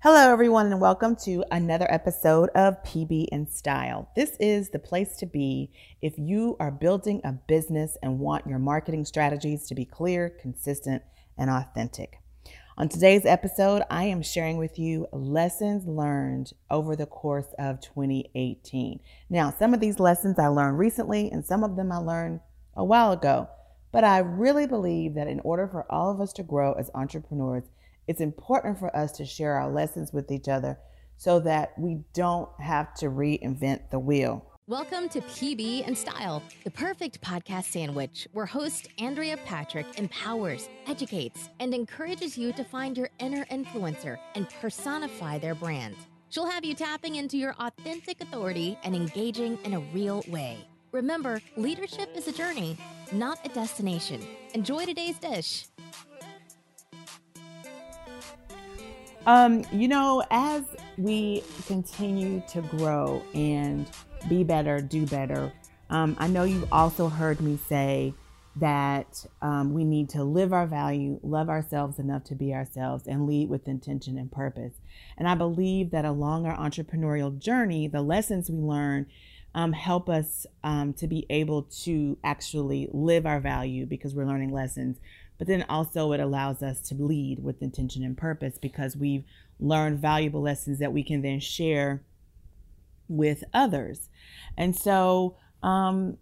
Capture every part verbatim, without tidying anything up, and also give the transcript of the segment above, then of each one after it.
Hello everyone and welcome to another episode of P B and Style. This is the place to be if you are building a business and want your marketing strategies to be clear, consistent, and authentic. On today's episode, I am sharing with you lessons learned over the course of twenty eighteen. Now, some of these lessons I learned recently and some of them I learned a while ago, but I really believe that in order for all of us to grow as entrepreneurs, it's important for us to share our lessons with each other so that we don't have to reinvent the wheel. Welcome to P B and Style, the perfect podcast sandwich where host Andrea Patrick empowers, educates, and encourages you to find your inner influencer and personify their brand. She'll have you tapping into your authentic authority and engaging in a real way. Remember, leadership is a journey, not a destination. Enjoy today's dish. Um, you know, as we continue to grow and be better, do better, um, I know you've also heard me say that um, we need to live our value, love ourselves enough to be ourselves, and lead with intention and purpose. And I believe that along our entrepreneurial journey, the lessons we learn um, help us um, to be able to actually live our value because we're learning lessons. But then also it allows us to lead with intention and purpose because we've learned valuable lessons that we can then share with others. And so um,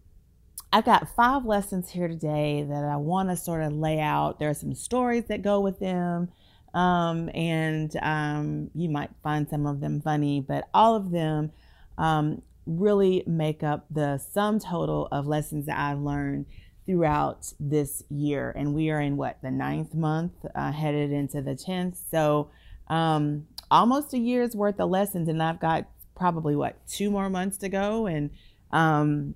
I've got five lessons here today that I want to sort of lay out. There are some stories that go with them um, and um, you might find some of them funny, but all of them um, really make up the sum total of lessons that I've learned throughout this year. And we are in what, the ninth month, uh, headed into the tenth. So um, almost a year's worth of lessons. And I've got probably what, two more months to go. And um,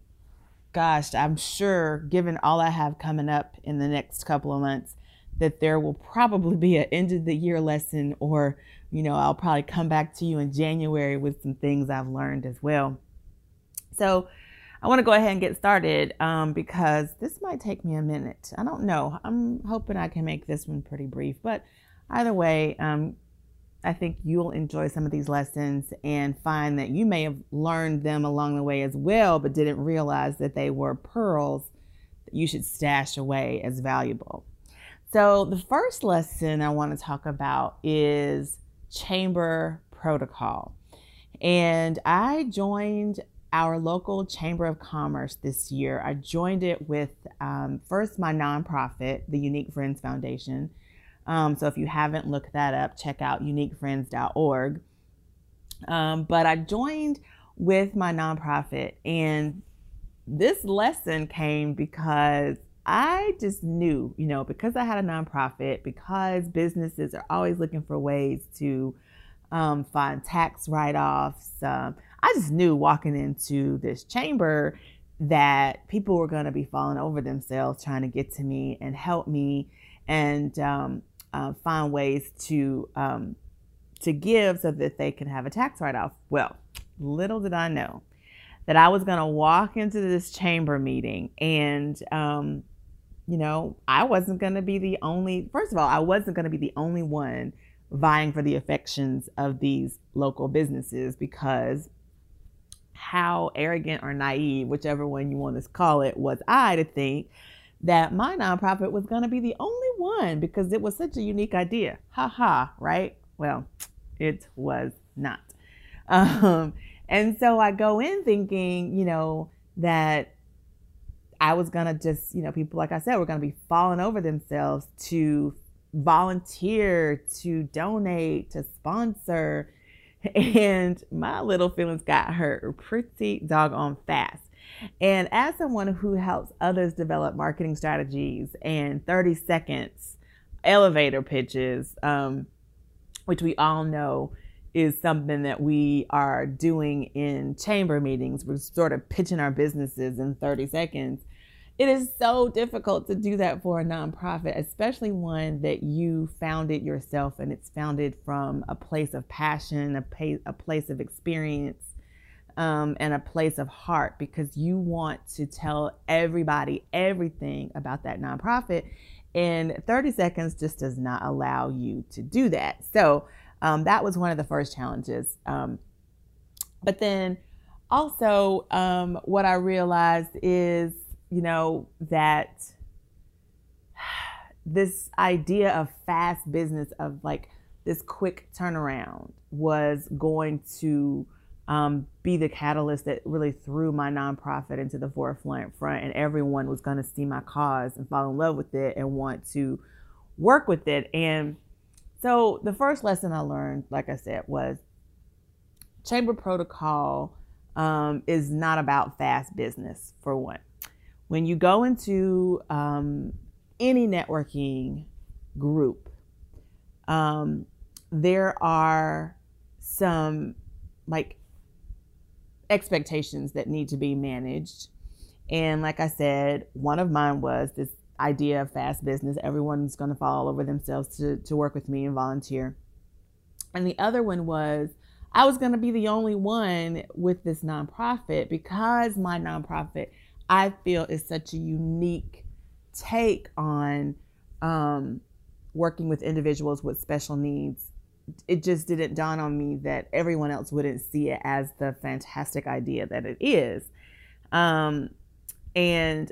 gosh, I'm sure given all I have coming up in the next couple of months, that there will probably be an end of the year lesson, or, you know, I'll probably come back to you in January with some things I've learned as well. So I want to go ahead and get started um, because this might take me a minute. I don't know. I'm hoping I can make this one pretty brief, but either way, um, I think you'll enjoy some of these lessons and find that you may have learned them along the way as well, but didn't realize that they were pearls that you should stash away as valuable. So the first lesson I want to talk about is chamber protocol. And I joined our local Chamber of Commerce this year. I joined it with um, first my nonprofit, the Unique Friends Foundation. Um, so if you haven't looked that up, check out unique friends dot org. Um, but I joined with my nonprofit, and this lesson came because I just knew, you know, because I had a nonprofit, because businesses are always looking for ways to um, find tax write-offs, um, I just knew walking into this chamber that people were going to be falling over themselves trying to get to me and help me and um, uh, find ways to um, to give so that they can have a tax write-off. Well, little did I know that I was going to walk into this chamber meeting and, um, you know, I wasn't going to be the only, first of all, I wasn't going to be the only one vying for the affections of these local businesses because how arrogant or naive, whichever one you want to call it, was I to think that my nonprofit was going to be the only one because it was such a unique idea. Ha ha, right? Well, it was not. Um, and so I go in thinking, you know, that I was going to just, you know, people, like I said, were going to be falling over themselves to volunteer, to donate, to sponsor. And my little feelings got hurt pretty doggone fast. And as someone who helps others develop marketing strategies and thirty seconds elevator pitches, um, which we all know is something that we are doing in chamber meetings, we're sort of pitching our businesses in thirty seconds. It is so difficult to do that for a nonprofit, especially one that you founded yourself and it's founded from a place of passion, a, pay, a place of experience, um, and a place of heart, because you want to tell everybody everything about that nonprofit. And thirty seconds just does not allow you to do that. So Um, that was one of the first challenges. Um, but then also um, what I realized is, you know, that this idea of fast business, of like this quick turnaround, was going to um, be the catalyst that really threw my nonprofit into the forefront front, and everyone was going to see my cause and fall in love with it and want to work with it. And so the first lesson I learned, like I said, was chamber protocol um, is not about fast business, for one. When you go into um, any networking group, um, there are some like expectations that need to be managed. And like I said, one of mine was this idea of fast business. Everyone's going to fall all over themselves to, to work with me and volunteer. And the other one was I was going to be the only one with this nonprofit, because my nonprofit, I feel, is such a unique take on um, working with individuals with special needs. It just didn't dawn on me that everyone else wouldn't see it as the fantastic idea that it is. Um, and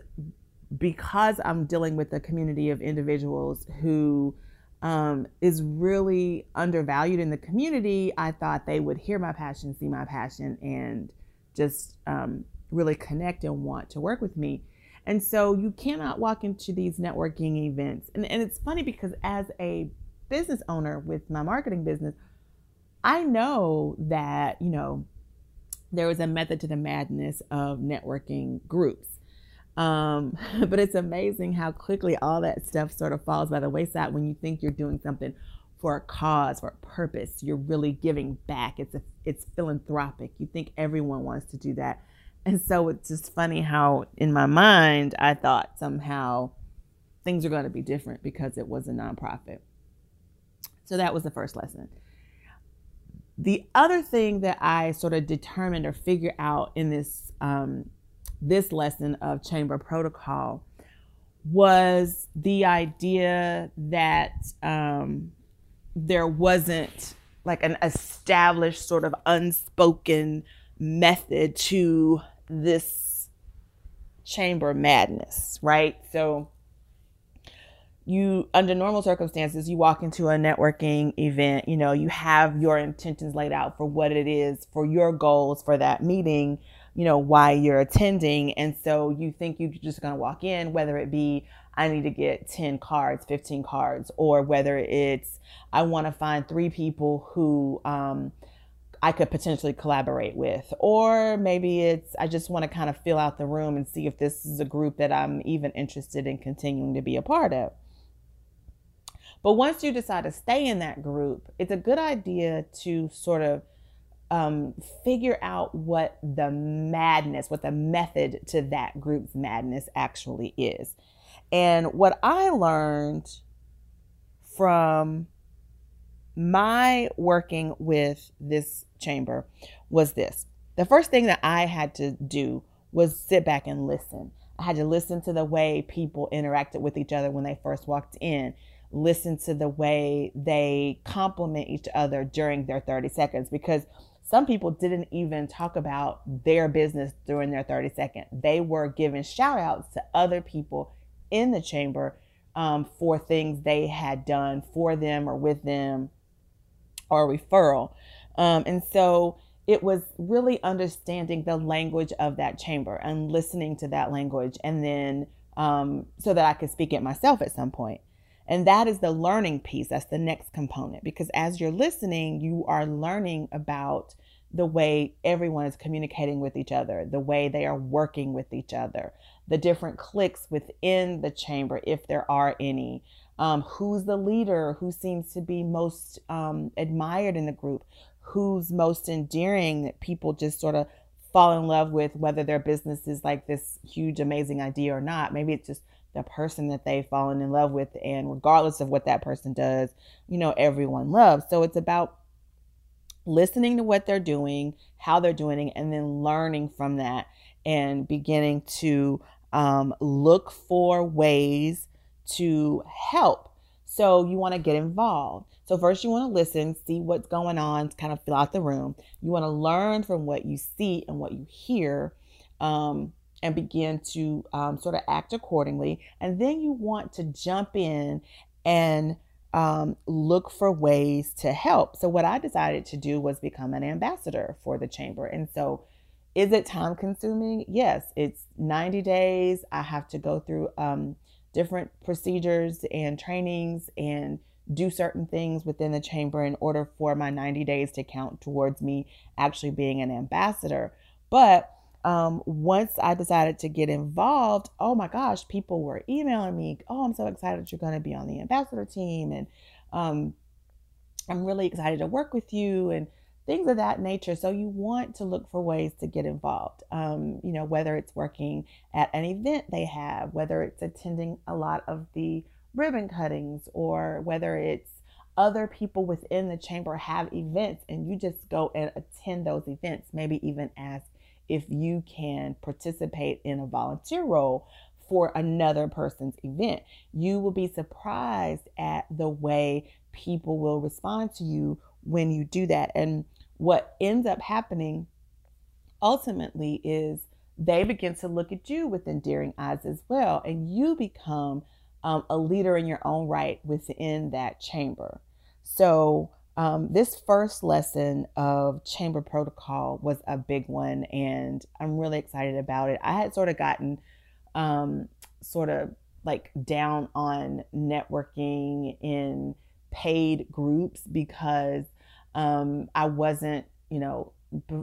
because I'm dealing with a community of individuals who um, is really undervalued in the community, I thought they would hear my passion, see my passion, and just um, really connect and want to work with me. And so you cannot walk into these networking events. And, and it's funny, because as a business owner with my marketing business, I know that, you know, there is a method to the madness of networking groups. Um, but it's amazing how quickly all that stuff sort of falls by the wayside when you think you're doing something for a cause, for a purpose. You're really giving back. It's a, it's philanthropic. You think everyone wants to do that. And so it's just funny how in my mind, I thought somehow things are going to be different because it was a nonprofit. So that was the first lesson. The other thing that I sort of determined or figured out in this, um, this lesson of chamber protocol, was the idea that um, there wasn't like an established sort of unspoken method to this chamber madness, right? So you, under normal circumstances, you walk into a networking event, you know, you have your intentions laid out for what it is, for your goals for that meeting, you know, why you're attending. And so you think you're just going to walk in, whether it be, I need to get ten cards, fifteen cards, or whether it's, I want to find three people who um, I could potentially collaborate with, or maybe it's, I just want to kind of fill out the room and see if this is a group that I'm even interested in continuing to be a part of. But once you decide to stay in that group, it's a good idea to sort of Um, figure out what the madness, what the method to that group's madness actually is. And what I learned from my working with this chamber was this. The first thing that I had to do was sit back and listen. I had to listen to the way people interacted with each other when they first walked in. Listen to the way they compliment each other during their thirty seconds, because some people didn't even talk about their business during their thirty second. They were giving shout outs to other people in the chamber um, for things they had done for them or with them, or referral. Um, and so it was really understanding the language of that chamber and listening to that language. And then um, so that I could speak it myself at some point. And that is the learning piece. That's the next component, because as you're listening, you are learning about the way everyone is communicating with each other, the way they are working with each other, the different cliques within the chamber, if there are any, um, who's the leader, who seems to be most um, admired in the group, who's most endearing, that people just sort of fall in love with, whether their business is like this huge, amazing idea or not. Maybe it's just the person that they've fallen in love with, and regardless of what that person does, you know, everyone loves. So it's about listening to what they're doing, how they're doing it, and then learning from that and beginning to um, look for ways to help. So you want to get involved. So first you want to listen, see what's going on, kind of fill out the room. You want to learn from what you see and what you hear, um, and begin to um, sort of act accordingly. And then you want to jump in and um, look for ways to help. So what I decided to do was become an ambassador for the chamber. And so is it time consuming? Yes, it's ninety days. I have to go through um, different procedures and trainings and do certain things within the chamber in order for my ninety days to count towards me actually being an ambassador. But um, once I decided to get involved, oh my gosh, people were emailing me. Oh, I'm so excited you're going to be on the ambassador team. And um, I'm really excited to work with you and things of that nature. So you want to look for ways to get involved, um, you know, whether it's working at an event they have, whether it's attending a lot of the ribbon cuttings, or whether it's other people within the chamber have events and you just go and attend those events, maybe even ask if you can participate in a volunteer role for another person's event. You will be surprised at the way people will respond to you when you do that. And what ends up happening ultimately is they begin to look at you with endearing eyes as well. And you become um, a leader in your own right within that chamber. So um, this first lesson of chamber protocol was a big one, and I'm really excited about it. I had sort of gotten um, sort of like down on networking in paid groups because um, I wasn't, you know, b-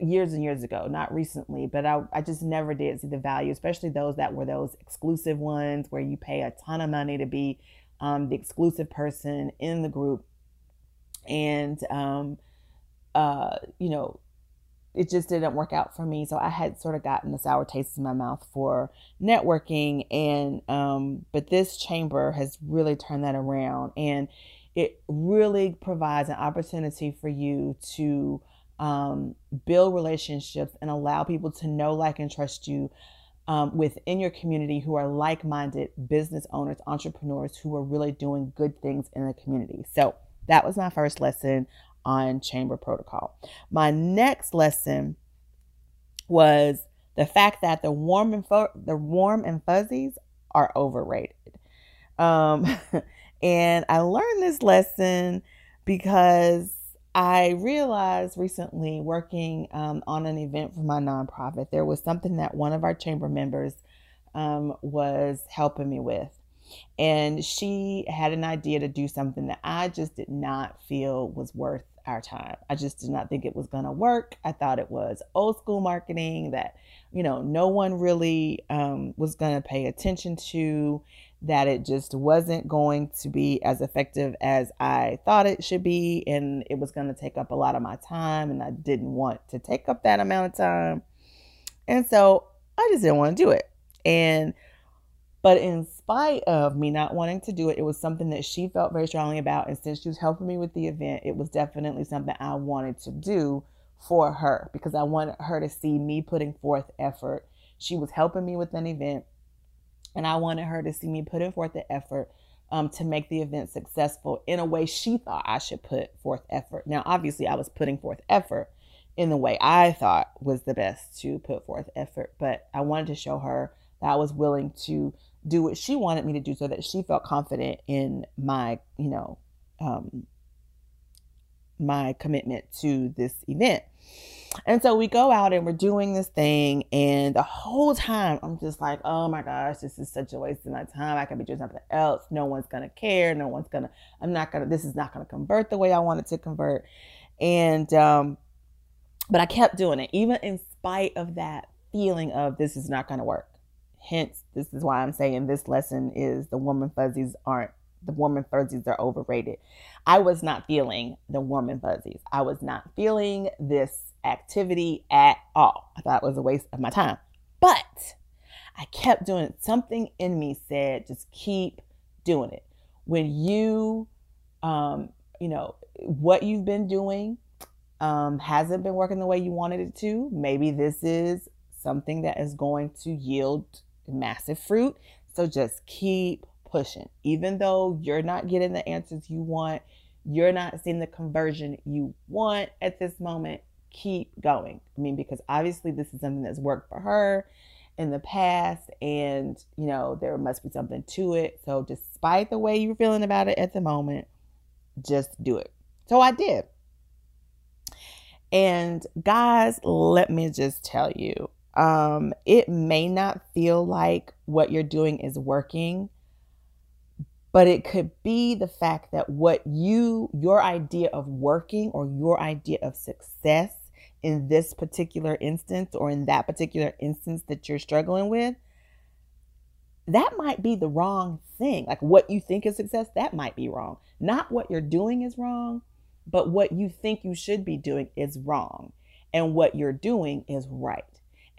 years and years ago, not recently, but I, I just never did see the value, especially those that were those exclusive ones where you pay a ton of money to be um, the exclusive person in the group. And, um, uh, you know, it just didn't work out for me. So I had sort of gotten a sour taste in my mouth for networking. And, um, but this chamber has really turned that around, and it really provides an opportunity for you to, um, build relationships and allow people to know, like, and trust you, um, within your community, who are like-minded business owners, entrepreneurs who are really doing good things in the community. So that was my first lesson on chamber protocol. My next lesson was the fact that the warm and fo- the warm and fuzzies are overrated. Um, and I learned this lesson because I realized recently, working um, on an event for my nonprofit, there was something that one of our chamber members um, was helping me with. And she had an idea to do something that I just did not feel was worth our time. I just did not think it was going to work. I thought it was old school marketing that, you know, no one really um, was going to pay attention to, that it just wasn't going to be as effective as I thought it should be. And it was going to take up a lot of my time, and I didn't want to take up that amount of time. And so I just didn't want to do it. And But in spite of me not wanting to do it, it was something that she felt very strongly about. And since she was helping me with the event, it was definitely something I wanted to do for her, because I wanted her to see me putting forth effort. She was helping me with an event, and I wanted her to see me putting forth the effort um, to make the event successful in a way she thought I should put forth effort. Now, obviously, I was putting forth effort in the way I thought was the best to put forth effort, but I wanted to show her that I was willing to do what she wanted me to do, so that she felt confident in my, you know, um, my commitment to this event. And so we go out and we're doing this thing, and the whole time I'm just like, oh my gosh, this is such a waste of my time. I could be doing something else. No one's going to care. No one's going to, I'm not going to, this is not going to convert the way I want it to convert. And, um, but I kept doing it, even in spite of that feeling of this is not going to work. Hence, this is why I'm saying this lesson is the warm and fuzzies aren't, the warm and fuzzies are overrated. I was not feeling the warm and fuzzies. I was not feeling this activity at all. I thought it was a waste of my time, but I kept doing it. Something in me said, just keep doing it. When you, um, you know, what you've been doing um, hasn't been working the way you wanted it to, maybe this is something that is going to yield massive fruit. So just keep pushing. Even though you're not getting the answers you want, you're not seeing the conversion you want at this moment, keep going. I mean, because obviously this is something that's worked for her in the past, and you know, there must be something to it. So despite the way you're feeling about it at the moment, just do it. So I did. And guys, let me just tell you, um, it may not feel like what you're doing is working, but it could be the fact that what you, your idea of working or your idea of success in this particular instance or in that particular instance that you're struggling with, that might be the wrong thing. Like what you think is success, that might be wrong. Not what you're doing is wrong, but what you think you should be doing is wrong. And what you're doing is right.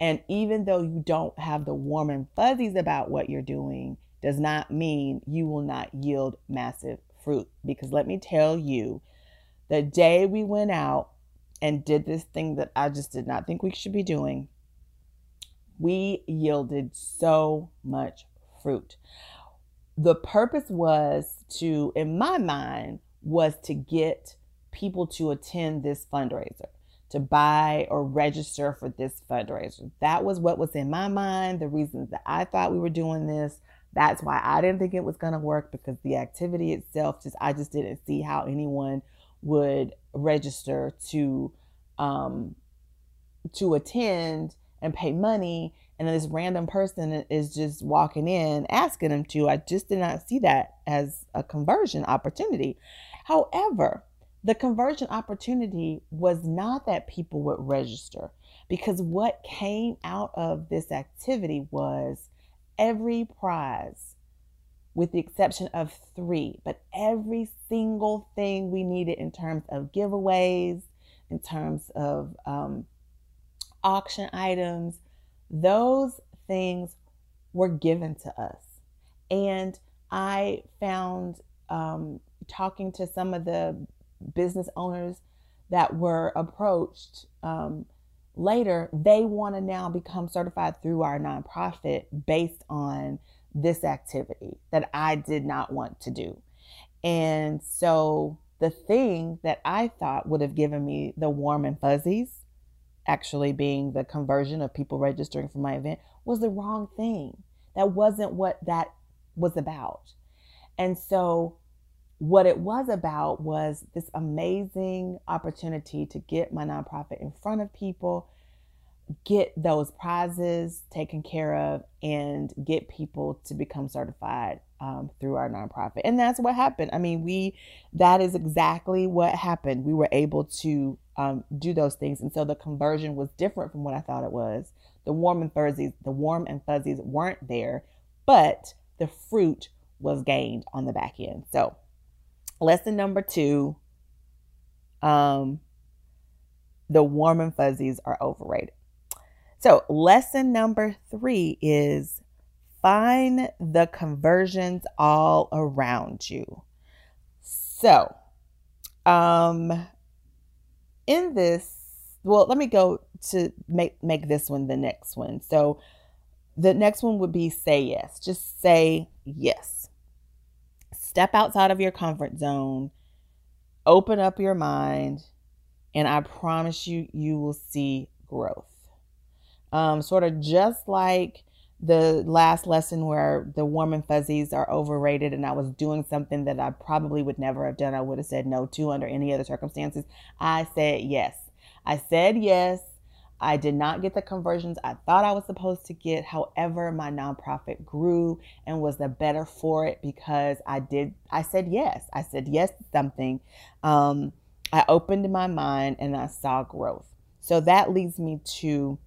And even though you don't have the warm and fuzzies about what you're doing, does not mean you will not yield massive fruit. Because let me tell you, the day we went out and did this thing that I just did not think we should be doing, we yielded so much fruit. The purpose was to, in my mind, was to get people to attend this fundraiser, to buy or register for this fundraiser. That was what was in my mind, the reasons that I thought we were doing this. That's why I didn't think it was going to work, because the activity itself, just I just didn't see how anyone would register to um, to attend and pay money. And then this random person is just walking in asking them to. I just did not see that as a conversion opportunity. However, the conversion opportunity was not that people would register, because what came out of this activity was every prize, with the exception of three, but every single thing we needed in terms of giveaways, in terms of um, auction items, those things were given to us. And I found um, talking to some of the business owners that were approached um, later, they want to now become certified through our nonprofit based on this activity that I did not want to do. And so the thing that I thought would have given me the warm and fuzzies, actually being the conversion of people registering for my event, was the wrong thing. That wasn't what that was about. And so what it was about was this amazing opportunity to get my nonprofit in front of people, get those prizes taken care of, and get people to become certified um, through our nonprofit. And that's what happened. I mean, we, that is exactly what happened. We were able to um, do those things. And so the conversion was different from what I thought it was. The warm and fuzzies, the warm and fuzzies weren't there, but the fruit was gained on the back end. So lesson number two, um, the warm and fuzzies are overrated. So lesson number three is find the conversions all around you. So um, in this, well, let me go to make, make this one the next one. So the next one would be say yes. Just say yes. Step outside of your comfort zone, open up your mind, and I promise you, you will see growth. Um, sort of just like the last lesson where the warm and fuzzies are overrated and I was doing something that I probably would never have done. I would have said no to under any other circumstances. I said yes. I said yes. I did not get the conversions I thought I was supposed to get. However, my nonprofit grew and was the better for it because I did. I said yes. I said yes to something. Um, I opened my mind and I saw growth. So that leads me to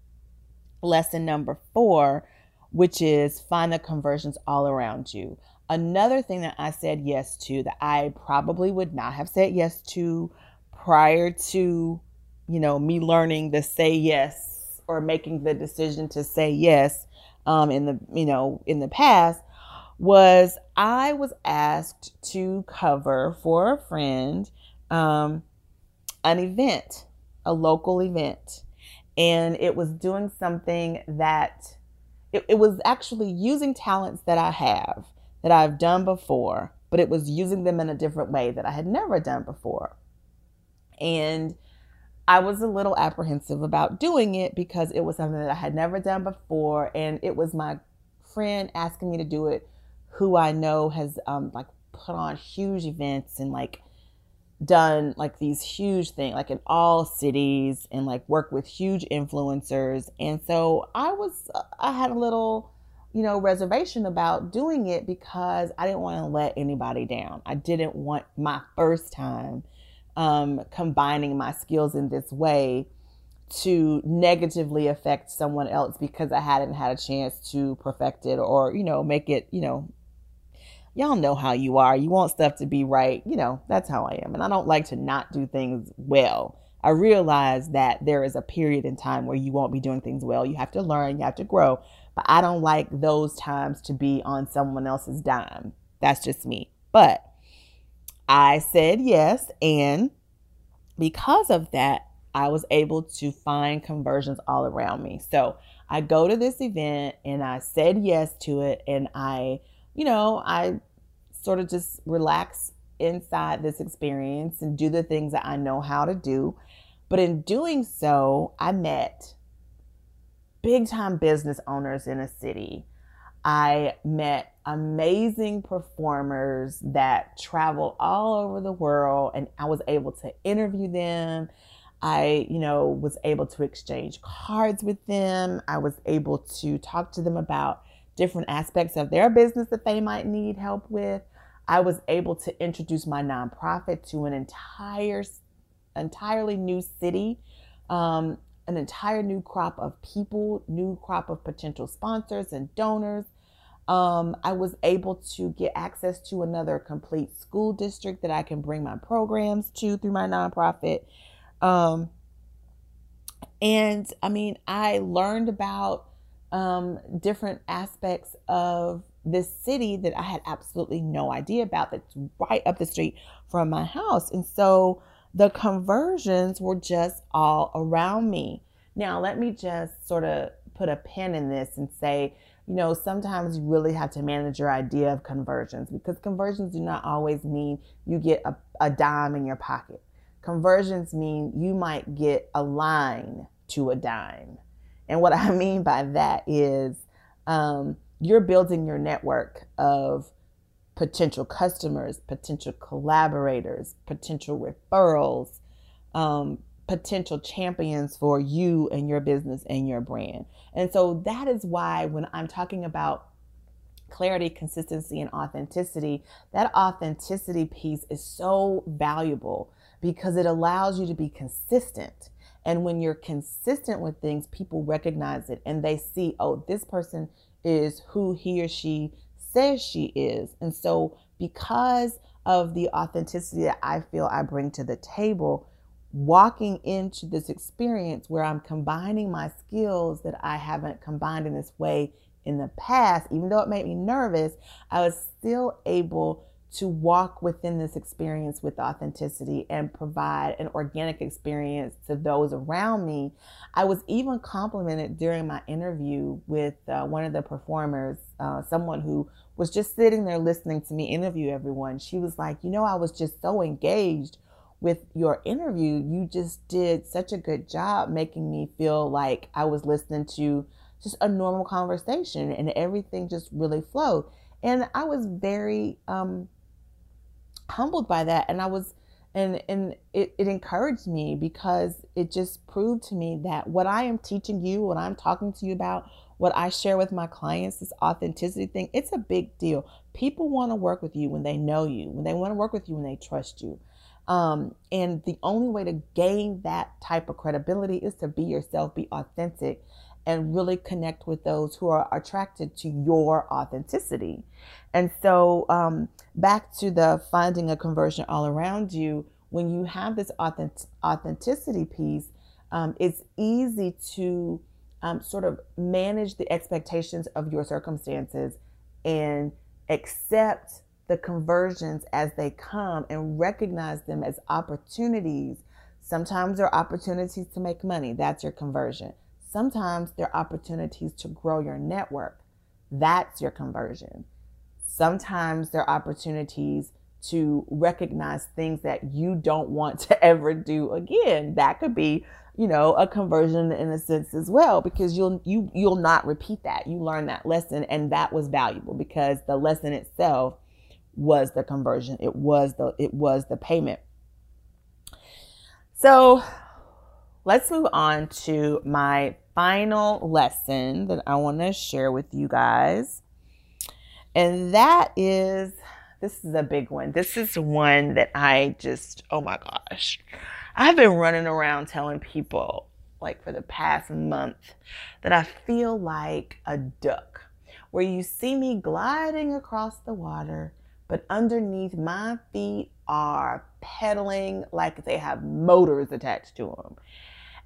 lesson number four, which is find the conversions all around you. Another thing that I said yes to that I probably would not have said yes to prior to, you know, me learning the say yes or making the decision to say yes um, in the, you know, in the past was I was asked to cover for a friend um, an event, a local event. And it was doing something that it, it was actually using talents that I have that I've done before, but it was using them in a different way that I had never done before. And I was a little apprehensive about doing it because it was something that I had never done before. And it was my friend asking me to do it, who I know has um, like put on huge events and like done like these huge things, like in all cities, and like work with huge influencers. And so I was, I had a little, you know, reservation about doing it because I didn't want to let anybody down. I didn't want my first time um, combining my skills in this way to negatively affect someone else because I hadn't had a chance to perfect it or, you know, make it, you know, y'all know how you are. You want stuff to be right. You know, that's how I am. And I don't like to not do things well. I realize that there is a period in time where you won't be doing things well. You have to learn, you have to grow. But I don't like those times to be on someone else's dime. That's just me. But I said yes. And because of that, I was able to find conversions all around me. So I go to this event and I said yes to it. And I, you know, I sort of just relax inside this experience and do the things that I know how to do. But in doing so, I met big time business owners in a city. I met amazing performers that traveled all over the world, and I was able to interview them. I, you know, was able to exchange cards with them. I was able to talk to them about different aspects of their business that they might need help with. I was able to introduce my nonprofit to an entire, entirely new city, um, an entire new crop of people, new crop of potential sponsors and donors. Um, I was able to get access to another complete school district that I can bring my programs to through my nonprofit. Um, and I mean, I learned about Um, different aspects of this city that I had absolutely no idea about, that's right up the street from my house. And so the conversions were just all around me. Now, let me just sort of put a pin in this and say, you know, sometimes you really have to manage your idea of conversions, because conversions do not always mean you get a, a dime in your pocket. Conversions mean you might get a line to a dime. And what I mean by that is um, you're building your network of potential customers, potential collaborators, potential referrals, um, potential champions for you and your business and your brand. And so that is why when I'm talking about clarity, consistency, and authenticity, that authenticity piece is so valuable because it allows you to be consistent. And when you're consistent with things, people recognize it and they see, oh, this person is who he or she says she is. And so because of the authenticity that I feel I bring to the table, walking into this experience where I'm combining my skills that I haven't combined in this way in the past, even though it made me nervous, I was still able to walk within this experience with authenticity and provide an organic experience to those around me. I was even complimented during my interview with uh, one of the performers, uh, someone who was just sitting there listening to me interview everyone. She was like, you know, I was just so engaged with your interview. You just did such a good job making me feel like I was listening to just a normal conversation, and everything just really flowed. And I was very, um, humbled by that, and I was, and and it, it encouraged me, because it just proved to me that what I am teaching you, what I'm talking to you about, what I share with my clients, this authenticity thing, it's a big deal. People want to work with you when they know you, when they want to work with you, when they trust you. Um, and the only way to gain that type of credibility is to be yourself, be authentic, and really connect with those who are attracted to your authenticity. And so um, back to the finding a conversion all around you, when you have this authentic, authenticity piece, um, it's easy to um, sort of manage the expectations of your circumstances and accept the conversions as they come and recognize them as opportunities. Sometimes they're opportunities to make money. That's your conversion. Sometimes there are opportunities to grow your network. That's your conversion. Sometimes there are opportunities to recognize things that you don't want to ever do again. That could be, you know, a conversion in a sense as well, because you'll you you'll not repeat that. You learned that lesson, and that was valuable because the lesson itself was the conversion. It was the it was the payment. So let's move on to my final lesson that I want to share with you guys. And that is, this is a big one. This is one that I just, oh my gosh. I've been running around telling people, like, for the past month, that I feel like a duck, where you see me gliding across the water, but underneath my feet are pedaling like they have motors attached to them.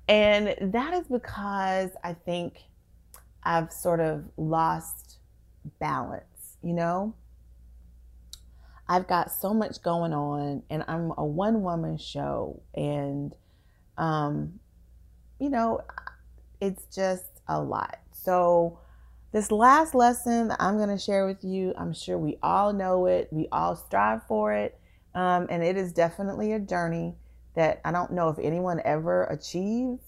And that is because I think I've sort of lost balance, you know? I've got so much going on, and I'm a one-woman show, and, um, you know, it's just a lot. So this last lesson that I'm going to share with you, I'm sure we all know it. We all strive for it, um, and it is definitely a journey that I don't know if anyone ever achieves,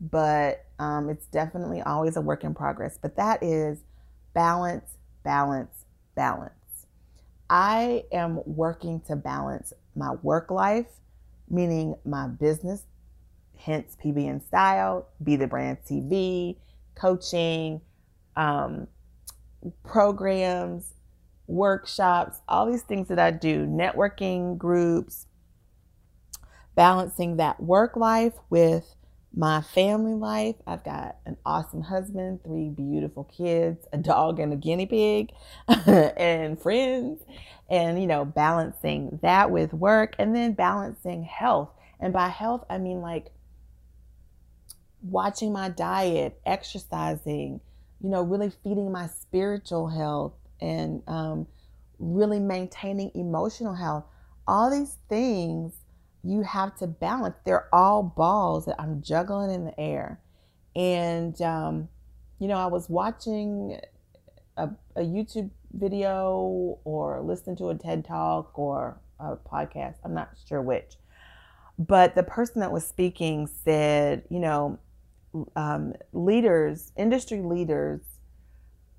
but um, it's definitely always a work in progress. But that is balance, balance, balance. I am working to balance my work life, meaning my business, hence P B and Style, Be The Brand T V, coaching, um, programs, workshops, all these things that I do, networking groups, balancing that work life with my family life. I've got an awesome husband, three beautiful kids, a dog and a guinea pig, and friends, and, you know, balancing that with work, and then balancing health. And by health, I mean, like, watching my diet, exercising, you know, really feeding my spiritual health, and um, really maintaining emotional health. All these things you have to balance. They're all balls that I'm juggling in the air. And, um, you know, I was watching a, a YouTube video or listening to a TED Talk or a podcast. I'm not sure which. But the person that was speaking said, you know, um, leaders, industry leaders,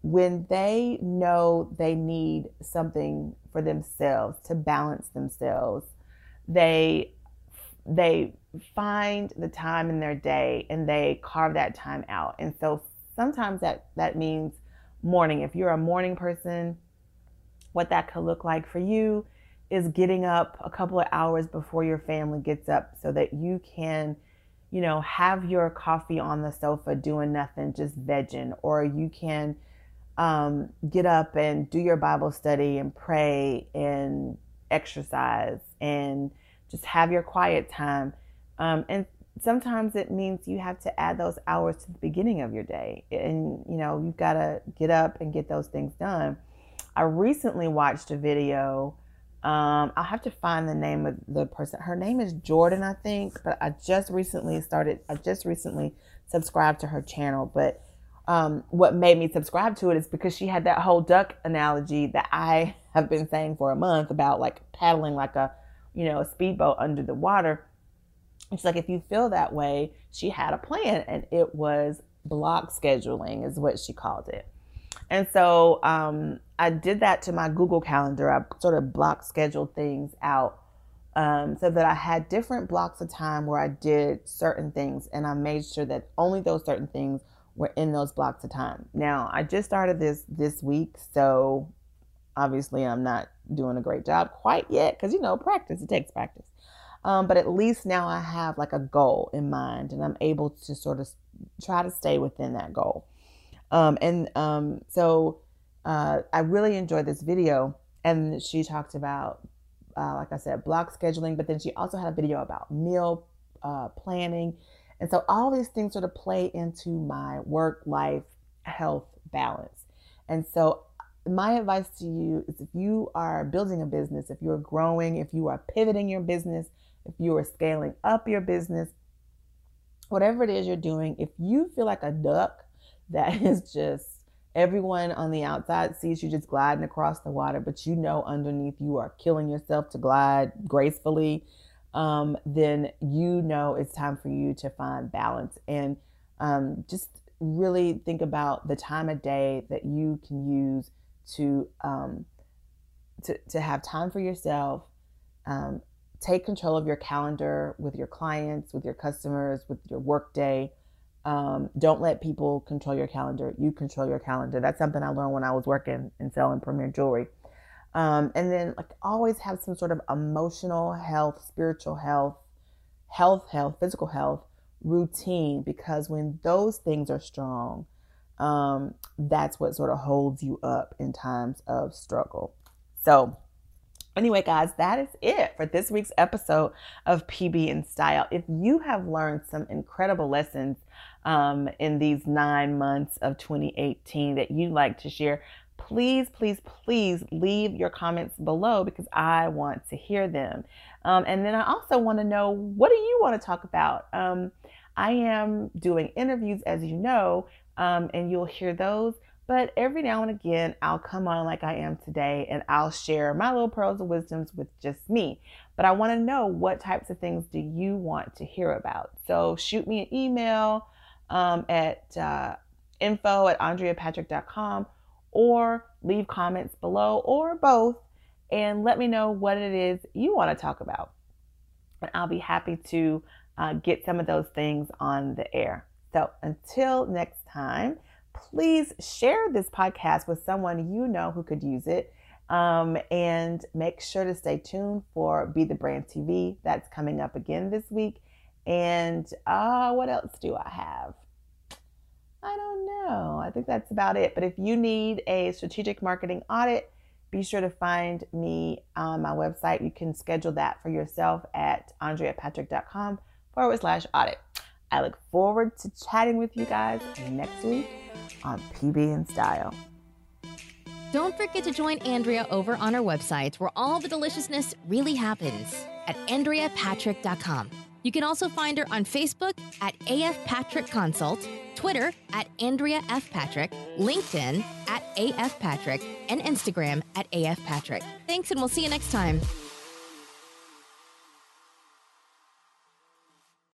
when they know they need something for themselves to balance themselves, They they find the time in their day and they carve that time out. And so sometimes that, that means morning. If you're a morning person, what that could look like for you is getting up a couple of hours before your family gets up so that you can, you know, have your coffee on the sofa doing nothing, just vegging. Or you can um, get up and do your Bible study and pray and exercise and just have your quiet time. Um, and sometimes it means you have to add those hours to the beginning of your day. And, you know, you've got to get up and get those things done. I recently watched a video. Um, I'll have to find the name of the person. Her name is Jordan, I think. But I just recently started, I just recently subscribed to her channel. But um, what made me subscribe to it is because she had that whole duck analogy that I have been saying for a month about, like, paddling like a, you know, a speedboat under the water. It's like, if you feel that way, she had a plan, and it was block scheduling is what she called it. And so um, I did that to my Google Calendar. I sort of block scheduled things out um, so that I had different blocks of time where I did certain things, and I made sure that only those certain things were in those blocks of time. Now, I just started this this week, so obviously I'm not doing a great job quite yet because, you know, practice, it takes practice. Um, but at least now I have, like, a goal in mind, and I'm able to sort of try to stay within that goal. Um, and um, so uh, I really enjoyed this video, and she talked about, uh, like I said, block scheduling, but then she also had a video about meal uh, planning. And so all these things sort of play into my work, life, health balance. And so my advice to you is, if you are building a business, if you're growing, if you are pivoting your business, if you are scaling up your business, whatever it is you're doing, if you feel like a duck that is just Everyone on the outside sees you just gliding across the water, but you know underneath you are killing yourself to glide gracefully, um, then you know it's time for you to find balance. And um, just really think about the time of day that you can use to um, to, to have time for yourself. Um, take control of your calendar with your clients, with your customers, with your workday. Um, don't let people control your calendar. You control your calendar. That's something I learned when I was working and selling Premier Jewelry. Um, and then like always have some sort of emotional health, spiritual health, health, health, physical health routine, because when those things are strong, um, that's what sort of holds you up in times of struggle. So anyway, guys, that is it for this week's episode of P B and Style. If you have learned some incredible lessons um, in these nine months of twenty eighteen that you'd like to share, please, please, please leave your comments below, because I want to hear them. Um, and then I also want to know, what do you want to talk about? Um, I am doing interviews, as you know, um, and you'll hear those. But every now and again, I'll come on like I am today and I'll share my little pearls of wisdoms with just me. But I want to know, what types of things do you want to hear about? So shoot me an email um, at uh, info at andrea patrick dot com, or leave comments below, or both, and let me know what it is you want to talk about. And I'll be happy to uh, get some of those things on the air. So until next time, please share this podcast with someone you know who could use it. Um, and make sure to stay tuned for Be The Brand T V. That's coming up again this week. And uh, what else do I have? I don't know. I think that's about it. But if you need a strategic marketing audit, be sure to find me on my website. You can schedule that for yourself at andrea patrick dot com forward slash audit. I look forward to chatting with you guys next week on P B and Style. Don't forget to join Andrea over on her website, where all the deliciousness really happens, at andrea patrick dot com. You can also find her on Facebook at A F Patrick Consult, Twitter at Andrea F. Patrick, LinkedIn at A F Patrick, and Instagram at A F Patrick. Thanks, and we'll see you next time.